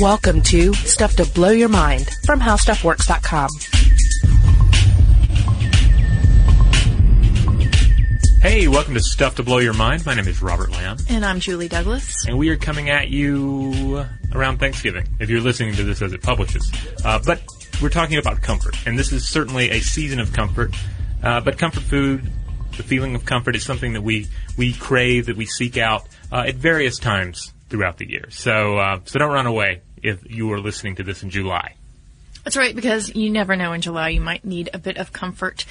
Welcome to Stuff to Blow Your Mind from HowStuffWorks.com. Hey, welcome to Stuff to Blow Your Mind. My name is Robert Lamb. And I'm Julie Douglas. And we are coming at you around Thanksgiving, if you're listening to this as it publishes. But we're talking about comfort, and this is certainly a season of comfort. But comfort food, the feeling of comfort, is something that we crave, that we seek out at various times throughout the year. So don't run away if you are listening to this in July. That's right, because you never know. In July, you might need a bit of comfort,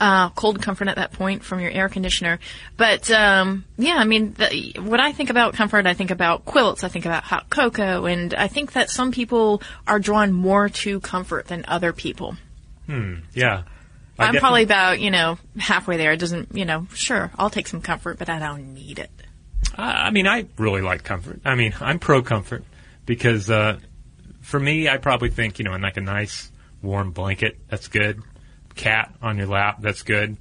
cold comfort at that point from your air conditioner. But, when I think about comfort, I think about quilts, I think about hot cocoa, and I think that some people are drawn more to comfort than other people. Yeah. I'm probably about, halfway there. It doesn't, sure, I'll take some comfort, but I don't need it. I really like comfort. I'm pro-comfort because, for me, I probably think, in like a nice warm blanket, that's good. Cat on your lap, that's good.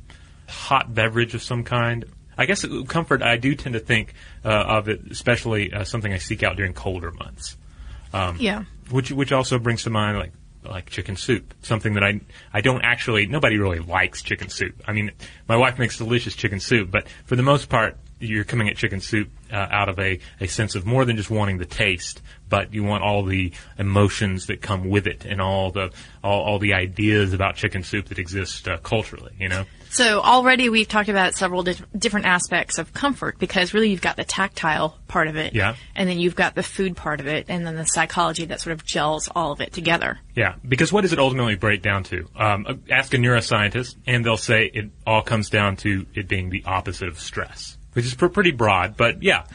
Hot beverage of some kind. I guess comfort, I do tend to think of it, especially something I seek out during colder months. Which also brings to mind like chicken soup, something that I don't actually, nobody really likes chicken soup. My wife makes delicious chicken soup, but for the most part, you're coming at chicken soup out of a sense of more than just wanting the taste, but you want all the emotions that come with it and all the ideas about chicken soup that exist culturally, So already we've talked about several different aspects of comfort, because really you've got the tactile part of it, and then you've got the food part of it, and then the psychology that sort of gels all of it together. Yeah, because what does it ultimately break down to? Ask a neuroscientist, and they'll say it all comes down to it being the opposite of stress, which is pretty broad, but yeah.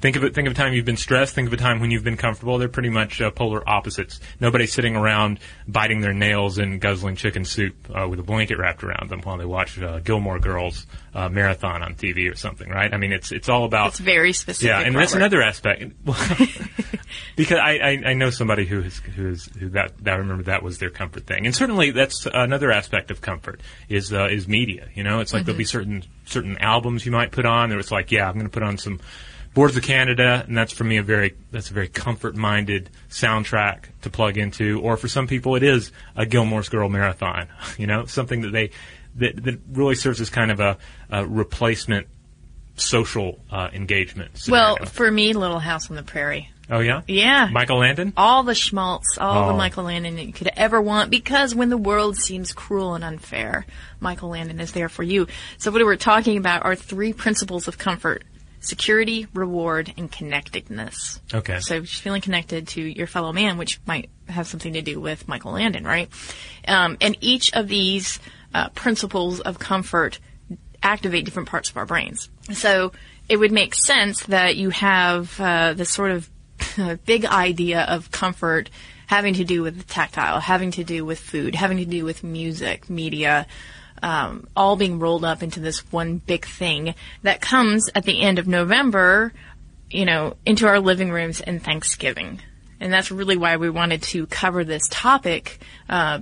Think of a time you've been stressed. Think of a time when you've been comfortable. They're pretty much polar opposites. Nobody's sitting around biting their nails and guzzling chicken soup with a blanket wrapped around them while they watch Gilmore Girls marathon on TV or something, right? It's all about... It's very specific. Yeah, and Robert, that's another aspect. Because I know somebody who I remember that was their comfort thing. And certainly that's another aspect of comfort is media, It's like there'll be certain albums you might put on. It's like, I'm going to put on some Boards of Canada, and that's for me a very comfort-minded soundtrack to plug into. Or for some people, it is a Gilmore Girls marathon, something that that really serves as kind of a replacement social engagement scenario. Well, for me, Little House on the Prairie. Oh, yeah? Yeah. Michael Landon? All the schmaltz, the Michael Landon that you could ever want, because when the world seems cruel and unfair, Michael Landon is there for you. So what we're talking about are three principles of comfort: security, reward, and connectedness. Okay. So just feeling connected to your fellow man, which might have something to do with Michael Landon, right? And each of these principles of comfort activate different parts of our brains. So it would make sense that you have this sort of big idea of comfort having to do with the tactile, having to do with food, having to do with music, media, all being rolled up into this one big thing that comes at the end of November, into our living rooms and Thanksgiving. And that's really why we wanted to cover this topic,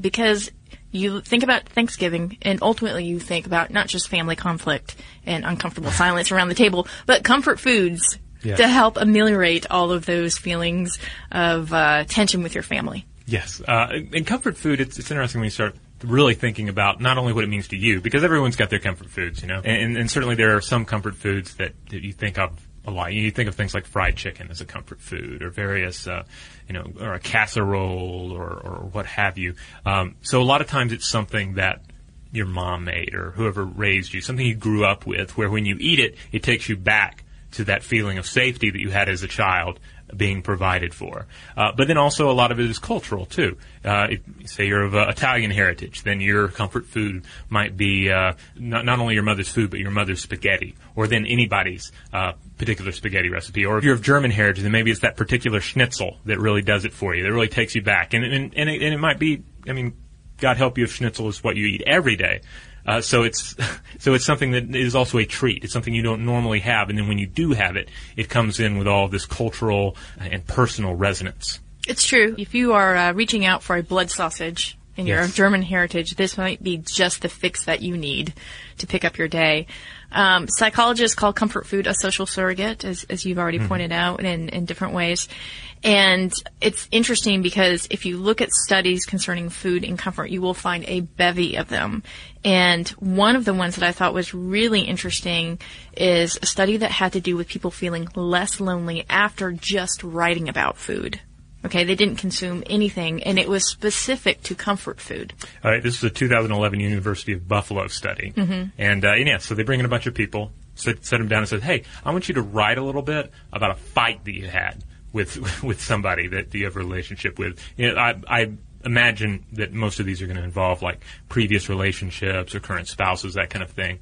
because you think about Thanksgiving, and ultimately you think about not just family conflict and uncomfortable silence around the table, but comfort foods to help ameliorate all of those feelings of tension with your family. Yes. In comfort food, it's interesting when you start really thinking about not only what it means to you, because everyone's got their comfort foods, and certainly there are some comfort foods that you think of a lot. You think of things like fried chicken as a comfort food, or various, or a casserole, or what have you. So a lot of times it's something that your mom made, or whoever raised you, something you grew up with, where when you eat it, it takes you back to that feeling of safety that you had as a child being provided for. But then also a lot of it is cultural, too. Say you're of Italian heritage, then your comfort food might be not only your mother's food, but your mother's spaghetti, or then anybody's particular spaghetti recipe. Or if you're of German heritage, then maybe it's that particular schnitzel that really does it for you, that really takes you back. And it might be, God help you if schnitzel is what you eat every day. So it's something that is also a treat. It's something you don't normally have, and then when you do have it, it comes in with all this cultural and personal resonance. It's true. If you are reaching out for a blood sausage and you're of German heritage, this might be just the fix that you need to pick up your day. Psychologists call comfort food a social surrogate, as you've already pointed out, in different ways. And it's interesting because if you look at studies concerning food and comfort, you will find a bevy of them. And one of the ones that I thought was really interesting is a study that had to do with people feeling less lonely after just writing about food. Okay, they didn't consume anything, and it was specific to comfort food. All right, this is a 2011 University of Buffalo study. And yeah, so they bring in a bunch of people, set them down and said, hey, I want you to write a little bit about a fight that you had with somebody that you have a relationship with. You know, I imagine that most of these are going to involve, like, previous relationships or current spouses, that kind of thing,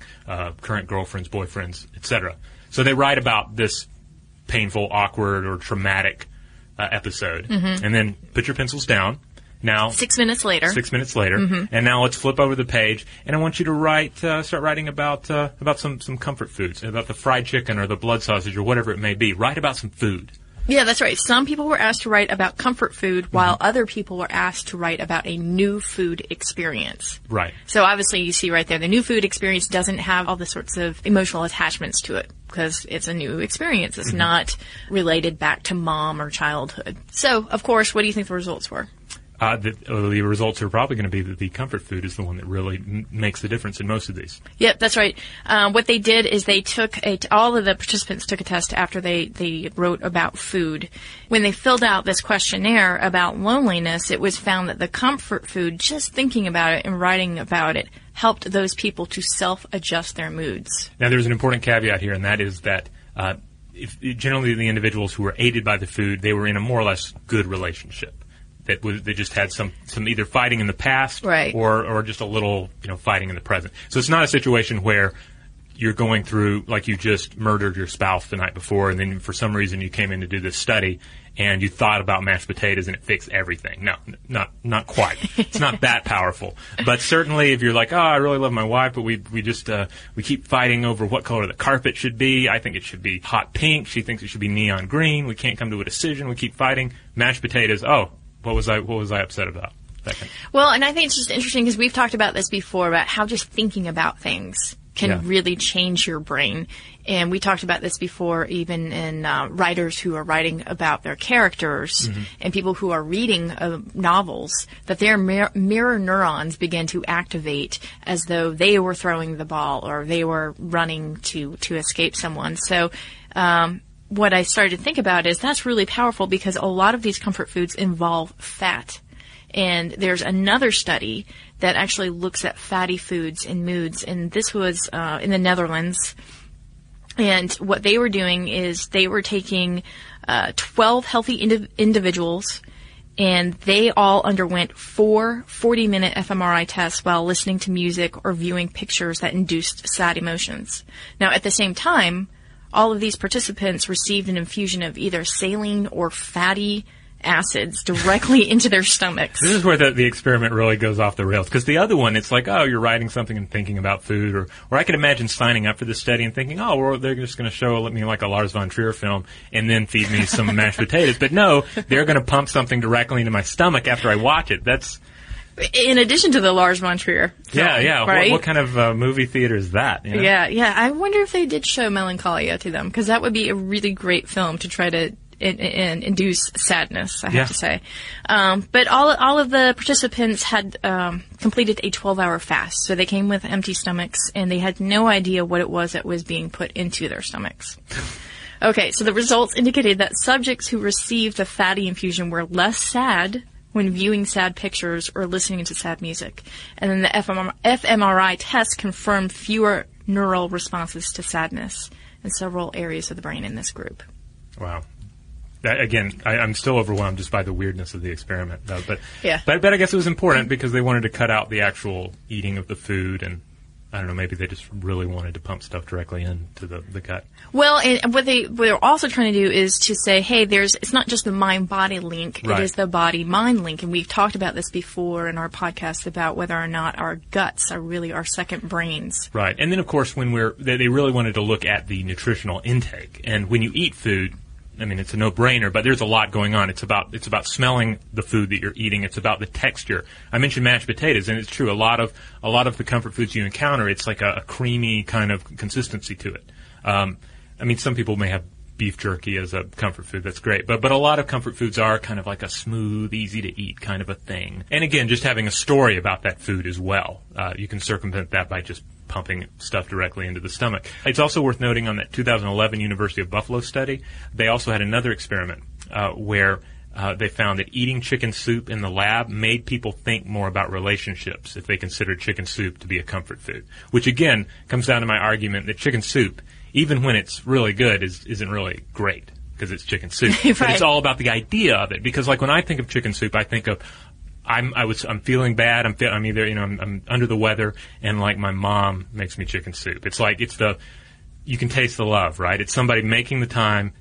current girlfriends, boyfriends, etc. So they write about this painful, awkward, or traumatic episode, and then put your pencils down. Now, 6 minutes later, and now let's flip over the page, and I want you to write, start writing about some comfort foods, about the fried chicken or the blood sausage or whatever it may be. Write about some food. Yeah, that's right. Some people were asked to write about comfort food, while other people were asked to write about a new food experience. Right. So obviously you see right there, the new food experience doesn't have all the sorts of emotional attachments to it because it's a new experience. It's not related back to mom or childhood. So, of course, what do you think the results were? The results are probably going to be that the comfort food is the one that really makes the difference in most of these. Yep, that's right. What they did is they took all of the participants took a test after they wrote about food. When they filled out this questionnaire about loneliness, it was found that the comfort food, just thinking about it and writing about it, helped those people to self-adjust their moods. Now, there's an important caveat here, and that is that generally the individuals who were aided by the food, they were in a more or less good relationship. They just had some either fighting in the past or just a little, fighting in the present. So it's not a situation where you're going through, like, you just murdered your spouse the night before, and then for some reason you came in to do this study and you thought about mashed potatoes and it fixed everything. No, not quite. It's not that powerful. But certainly if you're like, oh, I really love my wife, but we keep fighting over what color the carpet should be. I think it should be hot pink. She thinks it should be neon green. We can't come to a decision. We keep fighting. Mashed potatoes, oh, What was I upset about? Well, and I think it's just interesting because we've talked about this before about how just thinking about things can really change your brain. And we talked about this before even in writers who are writing about their characters and people who are reading novels, that their mirror neurons begin to activate as though they were throwing the ball or they were running to escape someone. So, what I started to think about is that's really powerful because a lot of these comfort foods involve fat. And there's another study that actually looks at fatty foods and moods. And this was in the Netherlands. And what they were doing is they were taking 12 healthy individuals, and they all underwent 4 40-minute fMRI tests while listening to music or viewing pictures that induced sad emotions. Now, at the same time, all of these participants received an infusion of either saline or fatty acids directly into their stomachs. This is where the experiment really goes off the rails. Because the other one, it's like, oh, you're writing something and thinking about food. Or I could imagine signing up for this study and thinking, oh, well, they're just going to show me like a Lars von Trier film and then feed me some mashed potatoes. But no, they're going to pump something directly into my stomach after I watch it. That's... in addition to the Lars von Trier film, right? What kind of movie theater is that? You know? Yeah. I wonder if they did show Melancholia to them, because that would be a really great film to try to induce sadness, I have to say. But all of the participants had completed a 12-hour fast, so they came with empty stomachs, and they had no idea what it was that was being put into their stomachs. Okay, so the results indicated that subjects who received the fatty infusion were less sad when viewing sad pictures or listening to sad music. And then the fMRI test confirmed fewer neural responses to sadness in several areas of the brain in this group. Wow. I'm still overwhelmed just by the weirdness of the experiment, though. But I guess it was important because they wanted to cut out the actual eating of the food and... I don't know, maybe they just really wanted to pump stuff directly into the gut. Well, and what they're also trying to do is to say, hey, it's not just the mind-body link, it is the body-mind link. And we've talked about this before in our podcast about whether or not our guts are really our second brains. Right. And then, of course, they really wanted to look at the nutritional intake. And when you eat food, I mean, it's a no-brainer, but there's a lot going on. It's about smelling the food that you're eating. It's about the texture. I mentioned mashed potatoes, and it's true. A lot of the comfort foods you encounter, it's like a creamy kind of consistency to it. I mean, some people may have beef jerky as a comfort food. That's great. But a lot of comfort foods are kind of like a smooth, easy-to-eat kind of a thing. And again, just having a story about that food as well. You can circumvent that by just pumping stuff directly into the stomach. It's also worth noting on that 2011 University of Buffalo study, they also had another experiment where they found that eating chicken soup in the lab made people think more about relationships if they considered chicken soup to be a comfort food, which again comes down to my argument that chicken soup, even when it's really good, isn't really great because it's chicken soup. Right. But it's all about the idea of it, because like when I think of chicken soup, I think of I'm feeling bad. I'm either, you know, I'm under the weather, and like my mom makes me chicken soup. It's like you can taste the love, right? It's somebody taking the time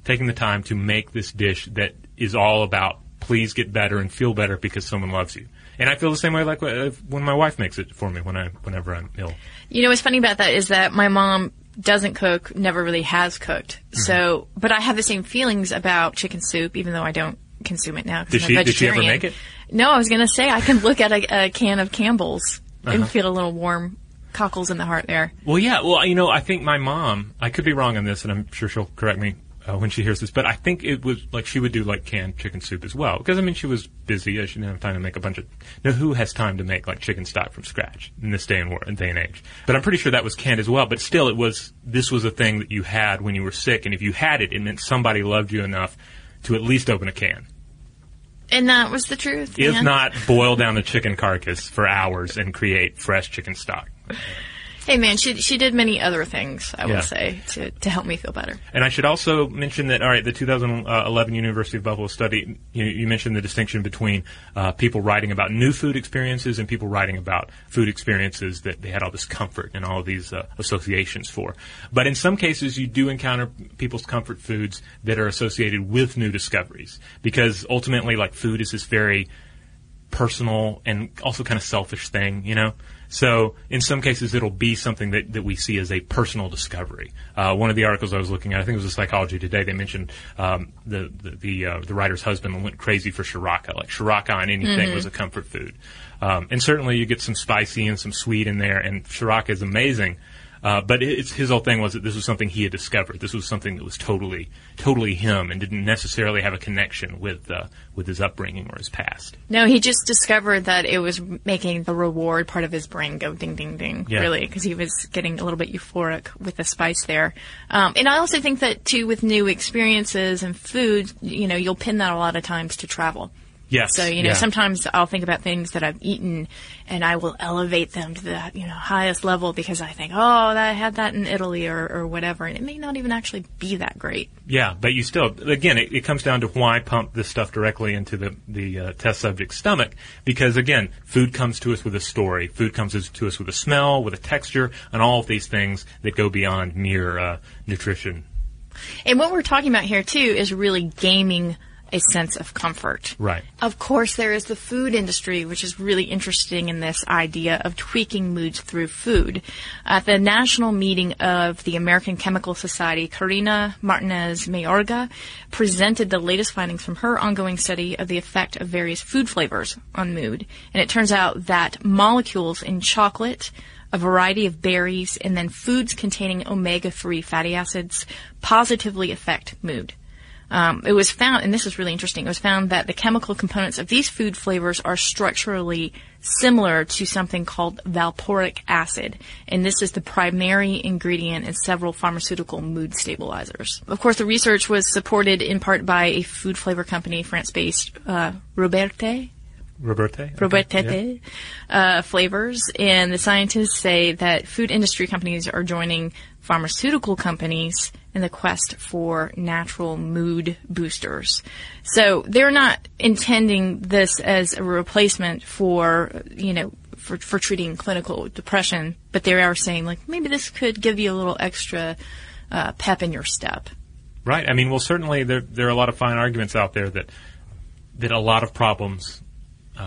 to make this dish that is all about please get better and feel better because someone loves you. And I feel the same way like when my wife makes it for me whenever I'm ill. You know, what's funny about that is that my mom doesn't cook, never really has cooked. Mm-hmm. So, but I have the same feelings about chicken soup, even though I don't consume it now because I'm a vegetarian. Did she ever make it? No, I was going to say I can look at a can of Campbell's and feel a little warm cockles in the heart there. Well, yeah. Well, you know, I think my mom, I could be wrong on this, and I'm sure she'll correct me when she hears this, but I think it was like she would do like canned chicken soup as well. Because, I mean, she was busy. She didn't have time to make a bunch of... Now, who has time to make like chicken stock from scratch in this day and age? But I'm pretty sure that was canned as well. But still, this was a thing that you had when you were sick. And if you had it, it meant somebody loved you enough to at least open a can. And that was the truth, man. If not, boil down the chicken carcass for hours and create fresh chicken stock. Hey, man, she did many other things, I would say, to help me feel better. And I should also mention that, all right, the 2011 University of Buffalo study, you mentioned the distinction between people writing about new food experiences and people writing about food experiences that they had all this comfort and all of these associations for. But in some cases, you do encounter people's comfort foods that are associated with new discoveries, because ultimately, like, food is this very personal and also kind of selfish thing, you know? So in some cases, it'll be something that we see as a personal discovery. One of the articles I was looking at, I think it was Psychology Today, they mentioned the writer's husband went crazy for Shiraka. Like Shiraka on anything was a comfort food. And certainly you get some spicy and some sweet in there, and Shiraka is amazing. But his whole thing was that this was something he had discovered. This was something that was totally, totally him and didn't necessarily have a connection with his upbringing or his past. No, he just discovered that it was making the reward part of his brain go ding, ding, ding, really, because he was getting a little bit euphoric with the spice there. And I also think that, too, with new experiences and food, you know, you'll pin that a lot of times to travel. Yes. So, you know, sometimes I'll think about things that I've eaten and I will elevate them to the, you know, highest level because I think, oh, I had that in Italy or whatever. And it may not even actually be that great. Yeah. But you still, again, it comes down to why pump this stuff directly into the test subject's stomach. Because, again, food comes to us with a story. Food comes to us with a smell, with a texture, and all of these things that go beyond mere nutrition. And what we're talking about here, too, is really gaming a sense of comfort. Right. Of course, there is the food industry, which is really interesting in this idea of tweaking moods through food. At the national meeting of the American Chemical Society, Karina Martinez Mayorga presented the latest findings from her ongoing study of the effect of various food flavors on mood. And it turns out that molecules in chocolate, a variety of berries, and then foods containing omega-3 fatty acids positively affect mood. It was found, and this is really interesting, it was found that the chemical components of these food flavors are structurally similar to something called valproic acid. And this is the primary ingredient in several pharmaceutical mood stabilizers. Of course, the research was supported in part by a food flavor company, France-based Roberté. Roberté flavors, and the scientists say that food industry companies are joining pharmaceutical companies in the quest for natural mood boosters. So they're not intending this as a replacement for treating clinical depression, but they are saying, like, maybe this could give you a little extra pep in your step. Right. I mean, well, certainly there are a lot of fine arguments out there that a lot of problems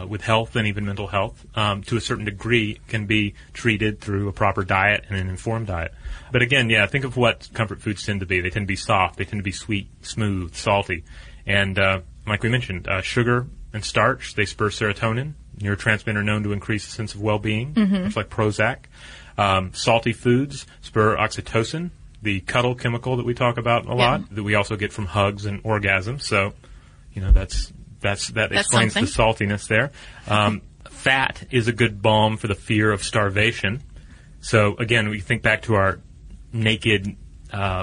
with health and even mental health, to a certain degree, can be treated through a proper diet and an informed diet. But again, yeah, think of what comfort foods tend to be. They tend to be soft. They tend to be sweet, smooth, salty. And like we mentioned, sugar and starch, they spur serotonin, neurotransmitter known to increase a sense of well-being, much like Prozac. Salty foods spur oxytocin, the cuddle chemical that we talk about a lot, that we also get from hugs and orgasms. So, you know, that explains the saltiness there. Fat is a good balm for the fear of starvation. So, again, we think back to our naked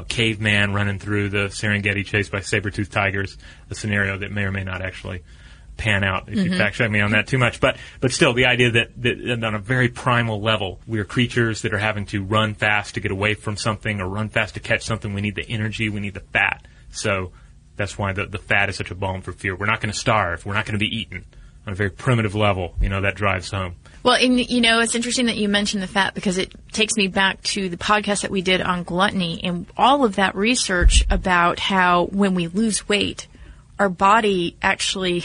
caveman running through the Serengeti chased by saber-toothed tigers, a scenario that may or may not actually pan out, if you fact check me on that too much. But still, the idea that on a very primal level, we are creatures that are having to run fast to get away from something or run fast to catch something. We need the energy. We need the fat. So that's why the fat is such a balm for fear. We're not going to starve. We're not going to be eaten. On a very primitive level, you know, that drives home. Well, and, you know, it's interesting that you mentioned the fat because it takes me back to the podcast that we did on gluttony and all of that research about how when we lose weight, our body actually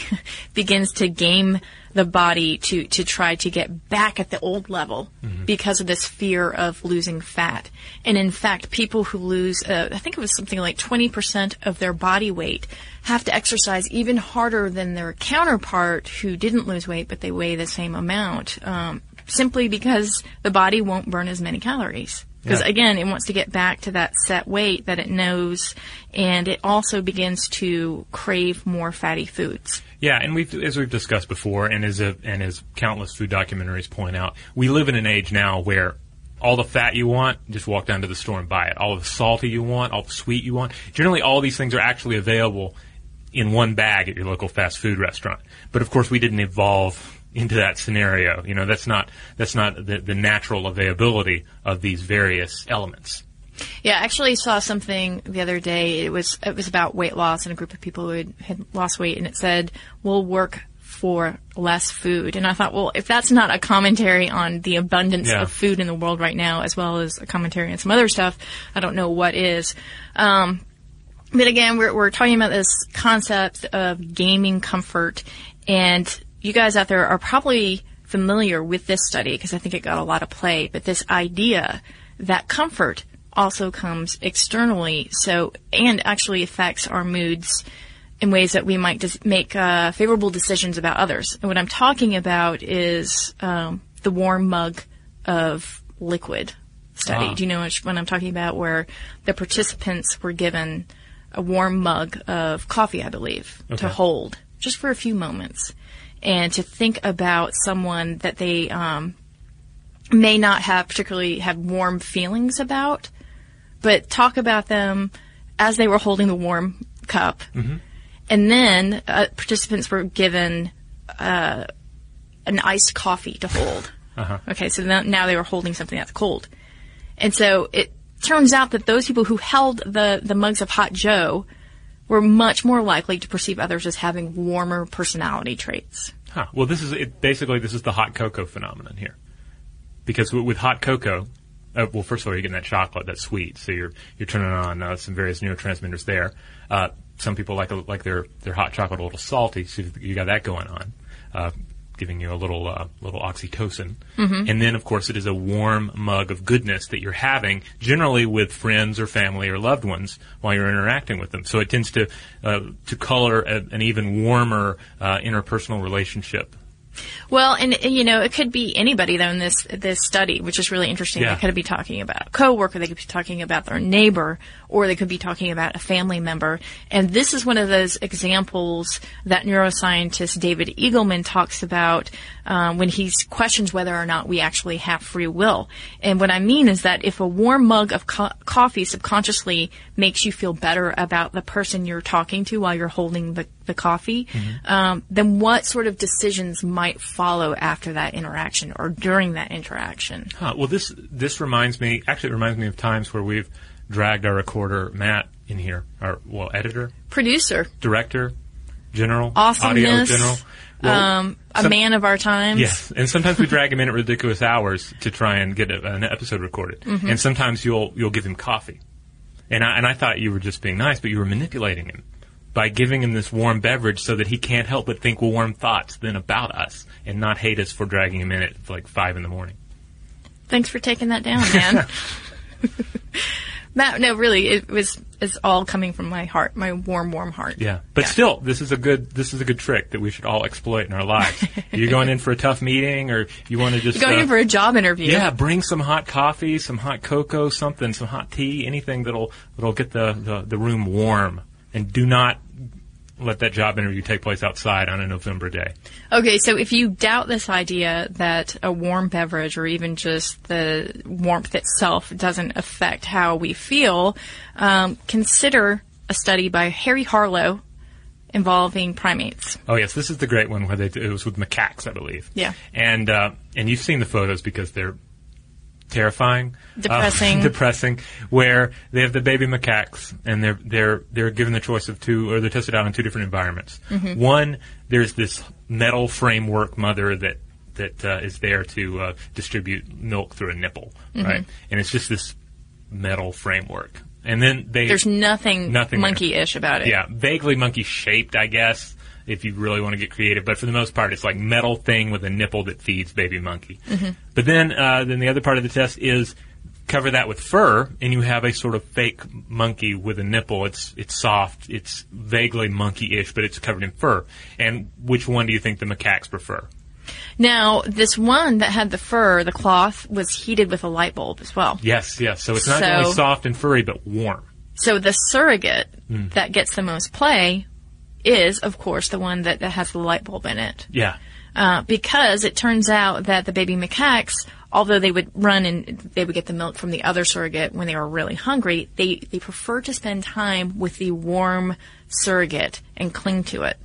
begins to game the body to try to get back at the old level because of this fear of losing fat. And in fact, people who lose, I think it was something like 20% of their body weight have to exercise even harder than their counterpart who didn't lose weight, but they weigh the same amount, simply because the body won't burn as many calories. Because, again, it wants to get back to that set weight that it knows, and it also begins to crave more fatty foods. Yeah, and as we've discussed before, and as countless food documentaries point out, we live in an age now where all the fat you want, just walk down to the store and buy it. All the salty you want, all the sweet you want. Generally, all these things are actually available in one bag at your local fast food restaurant. But, of course, we didn't evolve into that scenario. You know, that's not the natural availability of these various elements. Yeah, I actually saw something the other day. It was about weight loss and a group of people who had lost weight, and it said, we'll work for less food. And I thought, well, if that's not a commentary on the abundance of food in the world right now, as well as a commentary on some other stuff, I don't know what is. But again, we're talking about this concept of gaming comfort, and you guys out there are probably familiar with this study because I think it got a lot of play, but this idea that comfort also comes externally, so and actually affects our moods in ways that we might make favorable decisions about others. And what I'm talking about is the warm mug of liquid study. Do you know which one I'm talking about, where the participants were given a warm mug of coffee, I believe, to hold just for a few moments, and to think about someone that they may not have particularly have warm feelings about, but talk about them as they were holding the warm cup. And then participants were given an iced coffee to hold. Okay, so now they were holding something that's cold. And so it turns out that those people who held the mugs of Hot Joe we're much more likely to perceive others as having warmer personality traits. Well, this is the hot cocoa phenomenon here. Because with hot cocoa, well, first of all, you're getting that chocolate, that sweet, so you're turning on some various neurotransmitters there. Some people like their hot chocolate a little salty, so you got that going on, giving you a little oxytocin. And then, of course, it is a warm mug of goodness that you're having, generally with friends or family or loved ones while you're interacting with them. So it tends to color an even warmer interpersonal relationship. Well, and, you know, it could be anybody, though, in this study, which is really interesting. They could be talking about a coworker, they could be talking about their neighbor, or they could be talking about a family member. And this is one of those examples that neuroscientist David Eagleman talks about when he questions whether or not we actually have free will. And what I mean is that if a warm mug of coffee subconsciously makes you feel better about the person you're talking to while you're holding the coffee, then what sort of decisions might follow after that interaction or during that interaction? Well, this reminds me of times where we've dragged our recorder, Matt, in here, our editor, producer, director, general, awesomeness, audio general, a man of our times. Yes, and sometimes we drag him in at ridiculous hours to try and get an episode recorded. And sometimes you'll give him coffee, and I thought you were just being nice, but you were manipulating him. by giving him this warm beverage so that he can't help but think warm thoughts then about us and not hate us for dragging him in at like 5 a.m. Thanks for taking that down, man. No, really, it's all coming from my heart, my warm, warm heart. Yeah, but still, this is a good trick that we should all exploit in our lives. You're going in for a tough meeting, or you want to just you're going in for a job interview. Yeah, bring some hot coffee, some hot cocoa, something, some hot tea, anything that'll get the room warm. And do not let that job interview take place outside on a November day. Okay, so if you doubt this idea that a warm beverage or even just the warmth itself doesn't affect how we feel, consider a study by Harry Harlow involving primates. Oh, yes, this is the great one where it was with macaques, I believe. Yeah. And you've seen the photos because they're terrifying, depressing, where they have the baby macaques and they're given the choice of two, or they're tested out in two different environments. Mm-hmm. One, there's this metal framework mother that is there to distribute milk through a nipple, mm-hmm. right? And it's just this metal framework. And then there's nothing monkey-ish about it. Yeah, vaguely monkey-shaped, I guess, if you really want to get creative. But for the most part, it's like metal thing with a nipple that feeds baby monkey. Mm-hmm. But then the other part of the test is cover that with fur, and you have a sort of fake monkey with a nipple. It's soft. It's vaguely monkey-ish, but it's covered in fur. And which one do you think the macaques prefer? Now, this one that had the fur, the cloth, was heated with a light bulb as well. Yes. So it's not only soft and furry, but warm. So the surrogate that gets the most play is, of course, the one that has the light bulb in it. Yeah. Because it turns out that the baby macaques, although they would run and they would get the milk from the other surrogate when they were really hungry, they prefer to spend time with the warm surrogate and cling to it,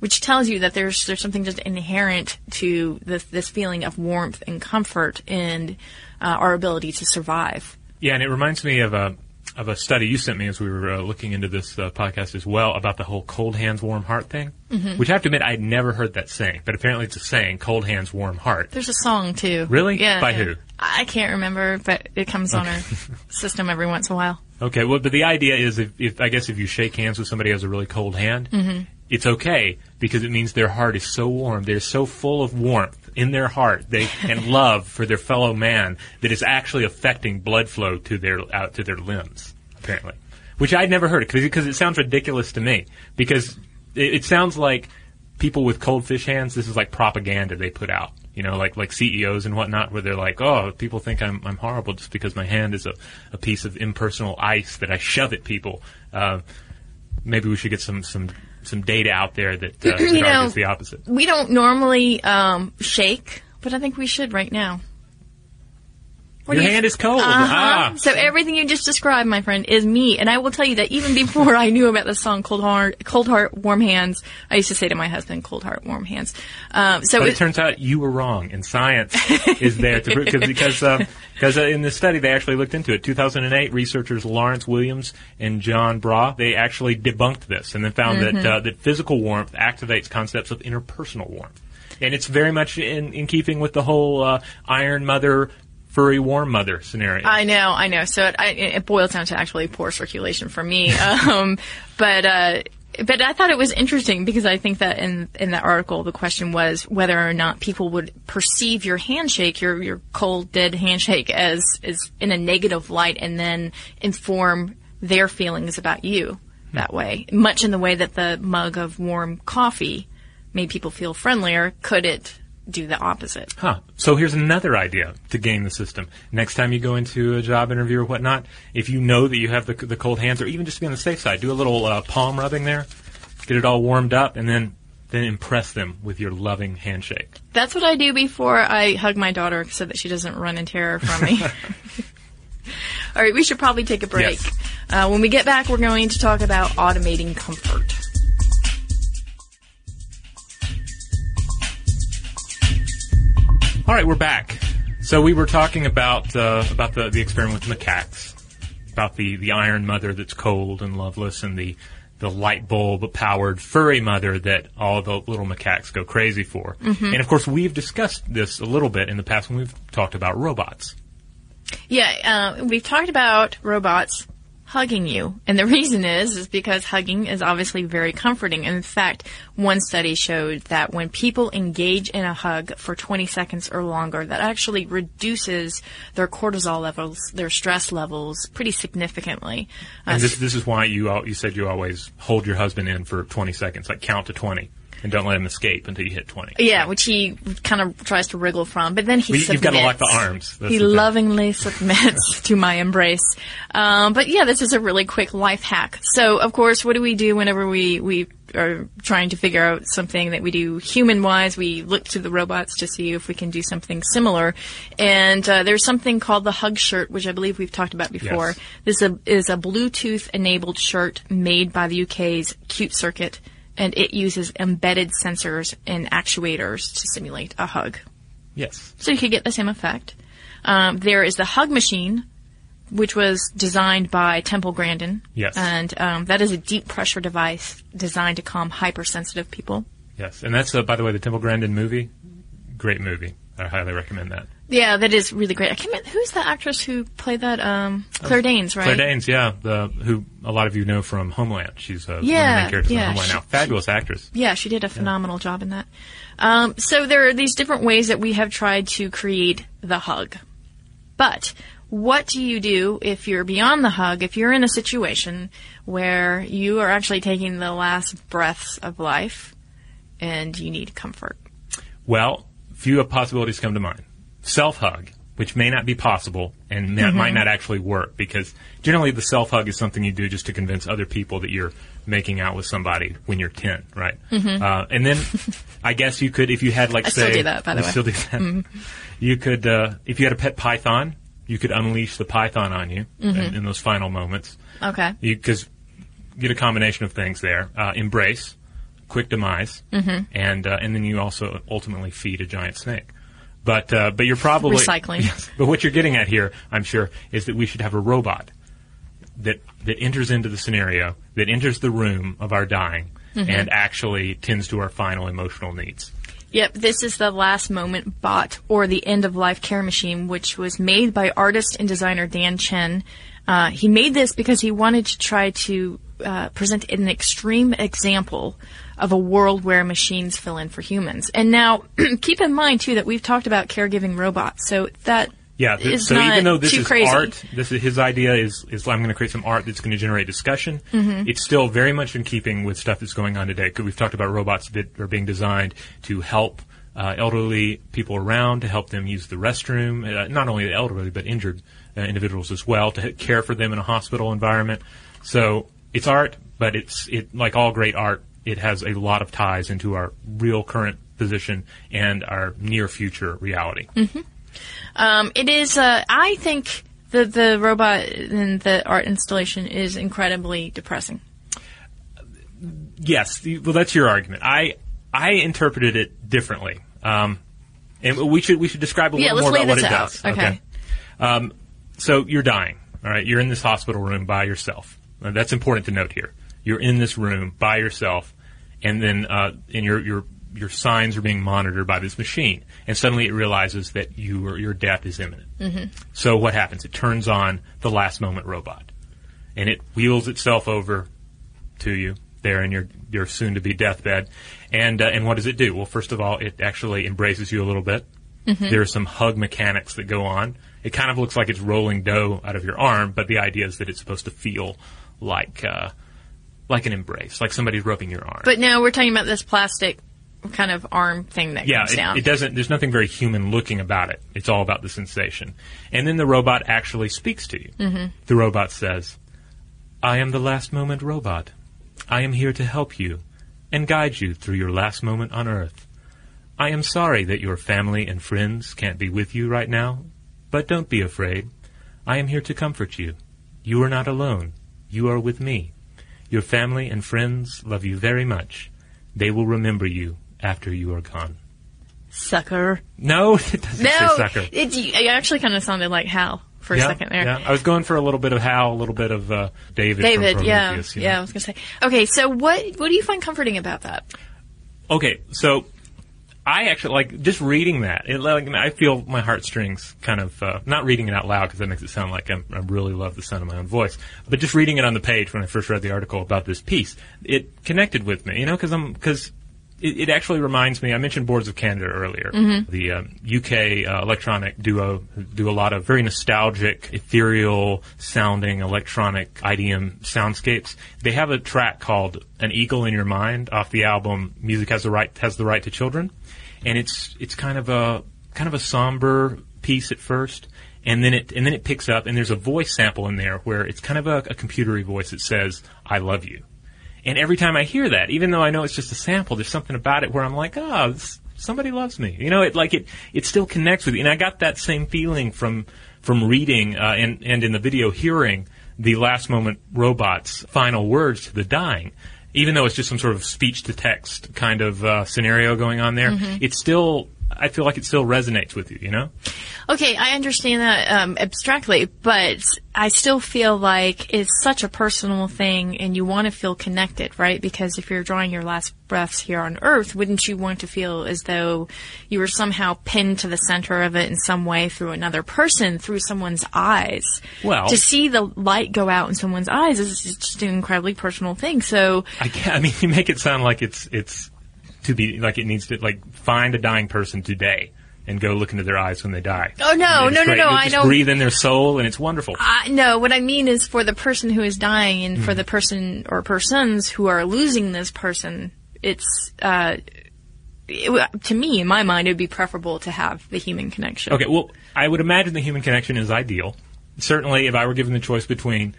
which tells you that there's something just inherent to this feeling of warmth and comfort and our ability to survive. Yeah, and it reminds me of a study you sent me as we were looking into this podcast as well about the whole cold hands, warm heart thing, mm-hmm. which I have to admit I'd never heard that saying, but apparently it's a saying, cold hands, warm heart. There's a song, too. Really? Yeah. By who? I can't remember, but it comes on our system every once in a while. Okay, well, but the idea is if you shake hands with somebody who has a really cold hand, mm-hmm. it's okay because it means their heart is so warm, they're so full of warmth in their heart and love for their fellow man that is actually affecting blood flow to their limbs, apparently, which I'd never heard of because it sounds ridiculous to me because it sounds like people with cold fish hands, this is like propaganda they put out, you know, like CEOs and whatnot where they're like, oh, people think I'm horrible just because my hand is a piece of impersonal ice that I shove at people. Maybe we should get some data out there that argues the opposite. We don't normally shake, but I think we should right now. Your hand is cold. Uh-huh. Ah. So everything you just described, my friend, is me. And I will tell you that even before I knew about the song Cold Heart, Warm Hands, I used to say to my husband, Cold Heart, Warm Hands. But it turns out you were wrong, and science is there to prove because in this study, they actually looked into it. 2008, researchers Lawrence Williams and John Braugh, they actually debunked this and then found mm-hmm. that physical warmth activates concepts of interpersonal warmth. And it's very much in keeping with the whole iron mother, furry warm mother scenario. I know. So it boils down to actually poor circulation for me. But I thought it was interesting because I think that in the article, the question was whether or not people would perceive your handshake, your cold, dead handshake as in a negative light and then inform their feelings about you that way. Much in the way that the mug of warm coffee made people feel friendlier, could it do the opposite. Huh. So here's another idea to game the system. Next time you go into a job interview or whatnot, if you know that you have the cold hands, or even just to be on the safe side, do a little palm rubbing there, get it all warmed up, and then impress them with your loving handshake. That's what I do before I hug my daughter so that she doesn't run in terror from me. All right, we should probably take a break. Yes. When we get back, we're going to talk about automating comfort. All right, we're back. So we were talking about the experiment with macaques, about the iron mother that's cold and loveless, and the light bulb powered furry mother that all the little macaques go crazy for. Mm-hmm. And of course, we've discussed this a little bit in the past when we've talked about robots. Yeah, we've talked about robots hugging you. And the reason is because hugging is obviously very comforting. And in fact, one study showed that when people engage in a hug for 20 seconds or longer, that actually reduces their cortisol levels, their stress levels, pretty significantly. And this is why you said you always hold your husband in for 20 seconds, like count to 20. And don't let him escape until you hit 20. Yeah, which he kind of tries to wriggle from. But then he submits. You've got to lock the arms. He lovingly submits to my embrace. But, yeah, this is a really quick life hack. So, of course, what do we do whenever we are trying to figure out something that we do human-wise? We look to the robots to see if we can do something similar. And there's something called the Hug Shirt, which I believe we've talked about before. Yes. This is a Bluetooth-enabled shirt made by the UK's Cute Circuit. And it uses embedded sensors and actuators to simulate a hug. Yes. So you could get the same effect. There is the Hug Machine, which was designed by Temple Grandin. Yes. And that is a deep pressure device designed to calm hypersensitive people. Yes. And that's, by the way, the Temple Grandin movie. Great movie. I highly recommend that. Yeah, that is really great. I can't remember, who's the actress who played that? Claire Danes, right? Claire Danes, yeah, who a lot of you know from Homeland. She's one of the main characters in Homeland now. Fabulous actress. Yeah, she did a phenomenal job in that. So there are these different ways that we have tried to create the hug. But what do you do if you're beyond the hug, if you're in a situation where you are actually taking the last breaths of life and you need comfort? Well, few possibilities come to mind. Self-hug, which may not be possible and might not actually work, because generally the self-hug is something you do just to convince other people that you're making out with somebody when you're 10, right? Mm-hmm. And then I guess you could, if you had, like, say... I still do that, by the way. Still do that. Mm-hmm. You could, if you had a pet python, you could unleash the python on you in those final moments. Okay. You could get a combination of things there. Embrace, quick demise, and then you also ultimately feed a giant snake. But you're probably recycling. Yes, but what you're getting at here, I'm sure, is that we should have a robot that enters into the scenario, that enters the room of our dying, and actually tends to our final emotional needs. Yep, this is the Last Moment Bot, or the End of Life Care Machine, which was made by artist and designer Dan Chen. He made this because he wanted to try to present an extreme example of a world where machines fill in for humans. And now, keep in mind, too, that we've talked about caregiving robots, so that is so not even though this is crazy. Art, this is, his idea is I'm going to create some art that's going to generate discussion. Mm-hmm. It's still very much in keeping with stuff that's going on today, because we've talked about robots that are being designed to help elderly people around, to help them use the restroom, not only the elderly, but injured individuals as well, to care for them in a hospital environment. So it's art, but it's like all great art, it has a lot of ties into our real current position and our near future reality. Mm-hmm. It is, I think that the robot and the art installation is incredibly depressing. Yes. Well, that's your argument. I interpreted it differently. And we should describe a little more about what it does. Okay. So you're dying. All right. You're in this hospital room by yourself. That's important to note here. You're in this room by yourself, and then and your signs are being monitored by this machine. And suddenly it realizes that your death is imminent. Mm-hmm. So what happens? It turns on the Last Moment Robot, and it wheels itself over to you there in your soon-to-be deathbed. And what does it do? Well, first of all, it actually embraces you a little bit. Mm-hmm. There are some hug mechanics that go on. It kind of looks like it's rolling dough out of your arm, but the idea is that it's supposed to feel like an embrace, like somebody's rubbing your arm. But now we're talking about this plastic kind of arm thing that comes down. It doesn't. There's nothing very human-looking about it. It's all about the sensation. And then the robot actually speaks to you. Mm-hmm. The robot says, "I am the Last Moment Robot. I am here to help you and guide you through your last moment on Earth. I am sorry that your family and friends can't be with you right now, but don't be afraid. I am here to comfort you. You are not alone. You are with me. Your family and friends love you very much. They will remember you after you are gone." Sucker. No, it doesn't say sucker. It actually kind of sounded like Hal for a second there. Yeah, I was going for a little bit of Hal, a little bit of David. David, from Prometheus, I was going to say. Okay, so what do you find comforting about that? Okay, so I actually like just reading that. It, like, I feel my heartstrings kind of not reading it out loud because that makes it sound like I really love the sound of my own voice, but just reading it on the page when I first read the article about this piece, it connected with me, you know, because it actually reminds me. I mentioned Boards of Canada earlier, mm-hmm. the UK electronic duo who do a lot of very nostalgic, ethereal sounding electronic IDM soundscapes. They have a track called "An Eagle in Your Mind" off the album "Music Has the Right to Children." And it's kind of a somber piece at first, and then it picks up, and there's a voice sample in there where it's kind of a computery voice that says, "I love you." And every time I hear that, even though I know it's just a sample, there's something about it where I'm like, oh, somebody loves me. You know, it still connects with you. And I got that same feeling from reading and in the video hearing the Last Moment Robot's final words to the dying. Even though it's just some sort of speech-to-text kind of scenario going on there, mm-hmm. I feel like it still resonates with you, you know? Okay, I understand that abstractly, but I still feel like it's such a personal thing, and you want to feel connected, right? Because if you're drawing your last breaths here on Earth, wouldn't you want to feel as though you were somehow pinned to the center of it in some way through another person, through someone's eyes? Well, to see the light go out in someone's eyes is just an incredibly personal thing. So I mean, you make it sound like it's to be like it needs to like find a dying person today and go look into their eyes when they die. Oh, no, I know. Just breathe in their soul, and it's wonderful. No, what I mean is for the person who is dying and for the person or persons who are losing this person, it's, to me, in my mind, it would be preferable to have the human connection. Okay, well, I would imagine the human connection is ideal. Certainly, if I were given the choice between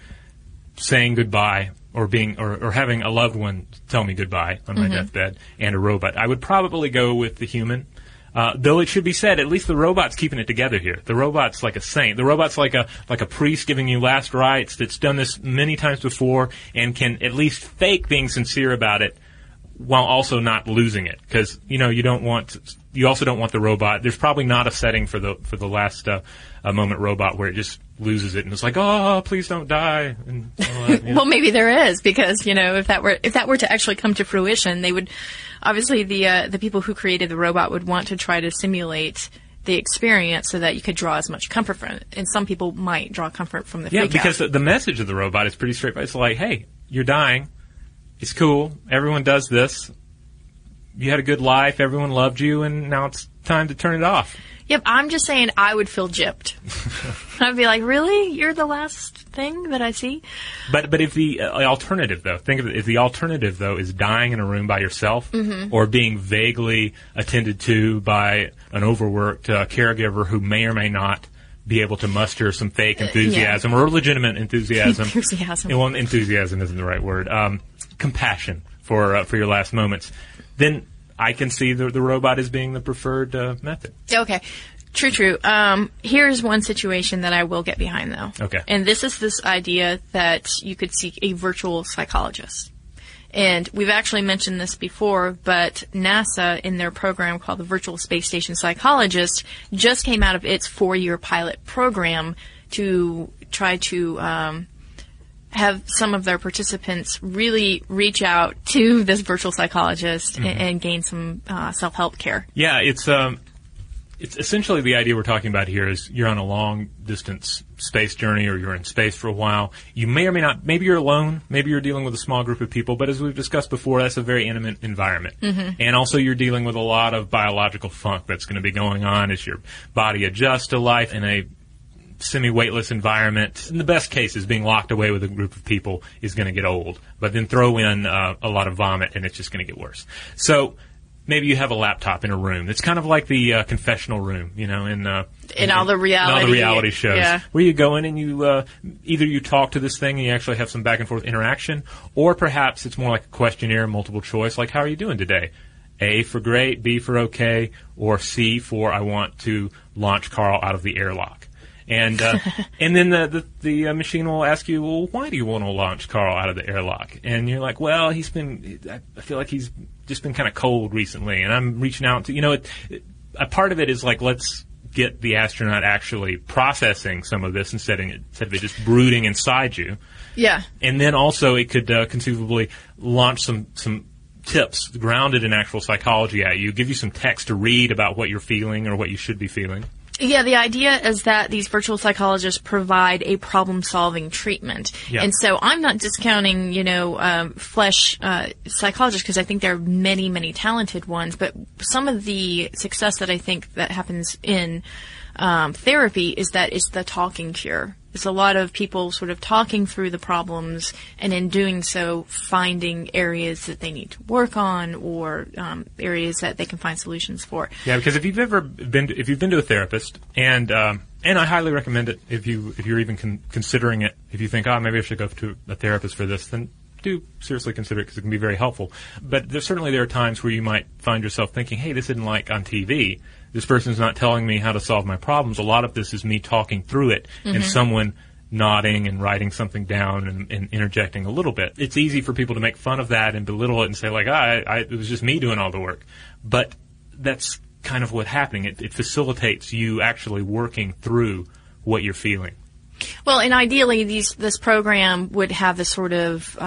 saying goodbye or being or having a loved one tell me goodbye on my mm-hmm. deathbed and a robot, I would probably go with the human. Though it should be said, at least the robot's keeping it together here. The robot's like a saint. The robot's like a priest giving you last rites that's done this many times before and can at least fake being sincere about it while also not losing it. Because, you know, you also don't want the robot. There's probably not a setting for the last moment robot where it just loses it and it's like, oh, please don't die. And all that, you know. Well, maybe there is, because, you know, if that were to actually come to fruition, they would obviously the people who created the robot would want to try to simulate the experience so that you could draw as much comfort from it. And some people might draw comfort from the freak out. Yeah, because the message of the robot is pretty straightforward. It's like, hey, you're dying. It's cool. Everyone does this. You had a good life. Everyone loved you, and now it's time to turn it off. Yep, I'm just saying I would feel gypped. I'd be like, really? You're the last thing that I see? But if the alternative, though, think of it, if the alternative, though, is dying in a room by yourself mm-hmm. or being vaguely attended to by an overworked caregiver who may or may not be able to muster some fake enthusiasm or legitimate enthusiasm. Well, enthusiasm isn't the right word. Compassion for your last moments. Then I can see the robot as being the preferred method. Okay. True. Here's one situation that I will get behind, though. Okay. And this is this idea that you could seek a virtual psychologist. And we've actually mentioned this before, but NASA, in their program called the Virtual Space Station Psychologist, just came out of its 4-year pilot program to try to have some of their participants really reach out to this virtual psychologist mm-hmm. and gain some self-help care. Yeah, it's essentially the idea we're talking about here is you're on a long-distance space journey or you're in space for a while. You may or may not, maybe you're alone, maybe you're dealing with a small group of people, but as we've discussed before, that's a very intimate environment. Mm-hmm. And also you're dealing with a lot of biological funk that's going to be going on as your body adjusts to life in a semi-weightless environment. In the best cases, being locked away with a group of people is going to get old, but then throw in a lot of vomit and it's just going to get worse. So maybe you have a laptop in a room. It's kind of like the confessional room, you know, in all the reality shows where you go in and you either you talk to this thing and you actually have some back and forth interaction, or perhaps it's more like a questionnaire, multiple choice, like how are you doing today? A for great, B for okay, or C for I want to launch Carl out of the airlock. And and then the machine will ask you, well, why do you want to launch Carl out of the airlock? And you're like, well, I feel like he's just been kind of cold recently, and I'm reaching out to, you know, a part of it is like, let's get the astronaut actually processing some of this instead of it just brooding inside you. Yeah. And then also it could conceivably launch some tips grounded in actual psychology at you, give you some text to read about what you're feeling or what you should be feeling? Yeah, the idea is that these virtual psychologists provide a problem-solving treatment. Yeah. And so I'm not discounting, flesh psychologists, because I think there are many, many talented ones. But some of the success that I think that happens in therapy is that it's the talking cure. It's a lot of people sort of talking through the problems and in doing so finding areas that they need to work on or areas that they can find solutions for. Yeah, because if you've been to a therapist, and I highly recommend it if you're even considering it, if you think, maybe I should go to a therapist for this, then do seriously consider it because it can be very helpful. But there are times where you might find yourself thinking, hey, this isn't like on TV. This person's not telling me how to solve my problems. A lot of this is me talking through it and someone nodding and writing something down and interjecting a little bit. It's easy for people to make fun of that and belittle it and say, it was just me doing all the work. But that's kind of what's happening. It facilitates you actually working through what you're feeling. Well, and ideally, this program would have the sort of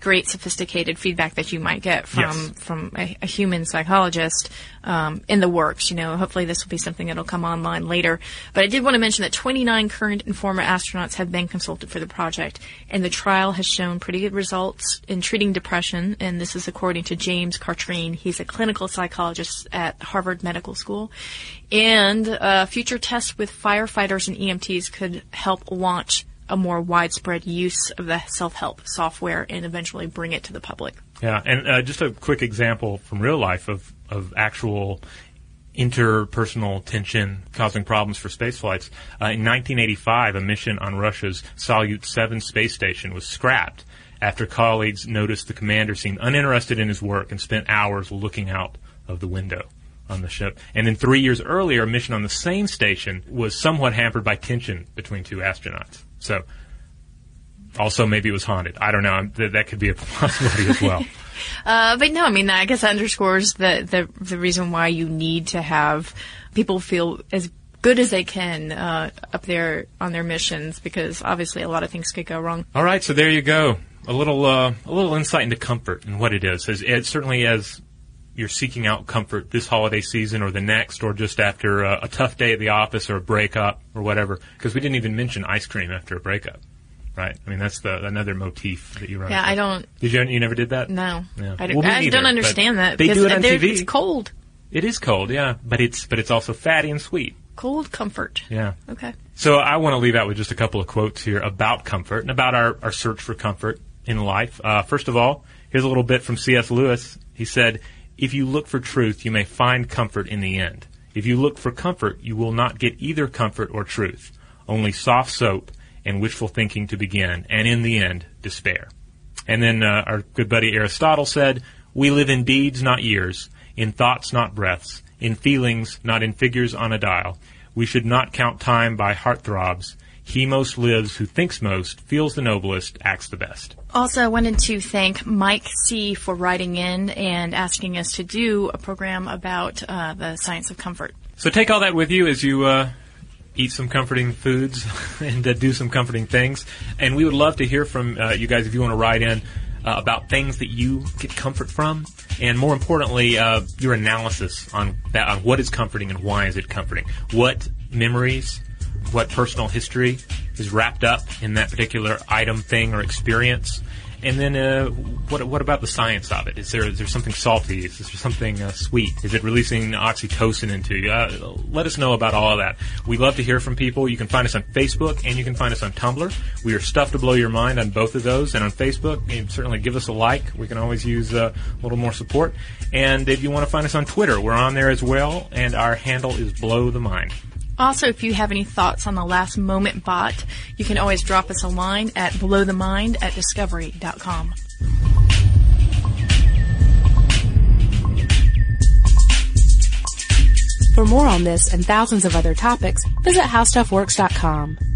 great sophisticated feedback that you might get from a human psychologist in the works. Hopefully this will be something that will come online later. But I did want to mention that 29 current and former astronauts have been consulted for the project, and the trial has shown pretty good results in treating depression, and this is according to James Cartrain. He's a clinical psychologist at Harvard Medical School. And future tests with firefighters and EMTs could help launch a more widespread use of the self-help software and eventually bring it to the public. Yeah, and just a quick example from real life of actual interpersonal tension causing problems for space flights. In 1985, a mission on Russia's Salyut 7 space station was scrapped after colleagues noticed the commander seemed uninterested in his work and spent hours looking out of the window on the ship. And then 3 years earlier, a mission on the same station was somewhat hampered by tension between two astronauts. So, also maybe it was haunted. I don't know. That could be a possibility as well. But no, I mean, I guess that underscores the reason why you need to have people feel as good as they can up there on their missions, because obviously a lot of things could go wrong. All right, so there you go. A little insight into comfort and what it is. As you're seeking out comfort this holiday season or the next or just after a tough day at the office or a breakup or whatever, because we didn't even mention ice cream after a breakup, right? I mean, that's another motif that you run into. Yeah, I don't... You never did that? No. Yeah. I don't understand that. They do it on TV. It's cold. It is cold, yeah, but it's also fatty and sweet. Cold comfort. Yeah. Okay. So I want to leave out with just a couple of quotes here about comfort and about our search for comfort in life. First of all, here's a little bit from C.S. Lewis. He said, "If you look for truth, you may find comfort in the end. If you look for comfort, you will not get either comfort or truth, only soft soap and wishful thinking to begin, and in the end, despair." And then our good buddy Aristotle said, "We live in deeds, not years, in thoughts, not breaths, in feelings, not in figures on a dial. We should not count time by heartthrobs. He most lives who thinks most, feels the noblest, acts the best." Also, I wanted to thank Mike C. for writing in and asking us to do a program about the science of comfort. So take all that with you as you eat some comforting foods and do some comforting things. And we would love to hear from you guys if you want to write in about things that you get comfort from, and more importantly, your analysis on what is comforting and why is it comforting. What memories... what personal history is wrapped up in that particular item, thing, or experience? And then what about the science of it? Is there something salty? Is there something sweet? Is it releasing oxytocin into you? Let us know about all of that. We love to hear from people. You can find us on Facebook, and you can find us on Tumblr. We are Stuff to Blow Your Mind on both of those. And on Facebook, you certainly give us a like. We can always use a little more support. And if you want to find us on Twitter, we're on there as well. And our handle is Blow the Mind. Also, if you have any thoughts on the Last Moment Bot, you can always drop us a line at blowthemind@discovery.com. For more on this and thousands of other topics, visit howstuffworks.com.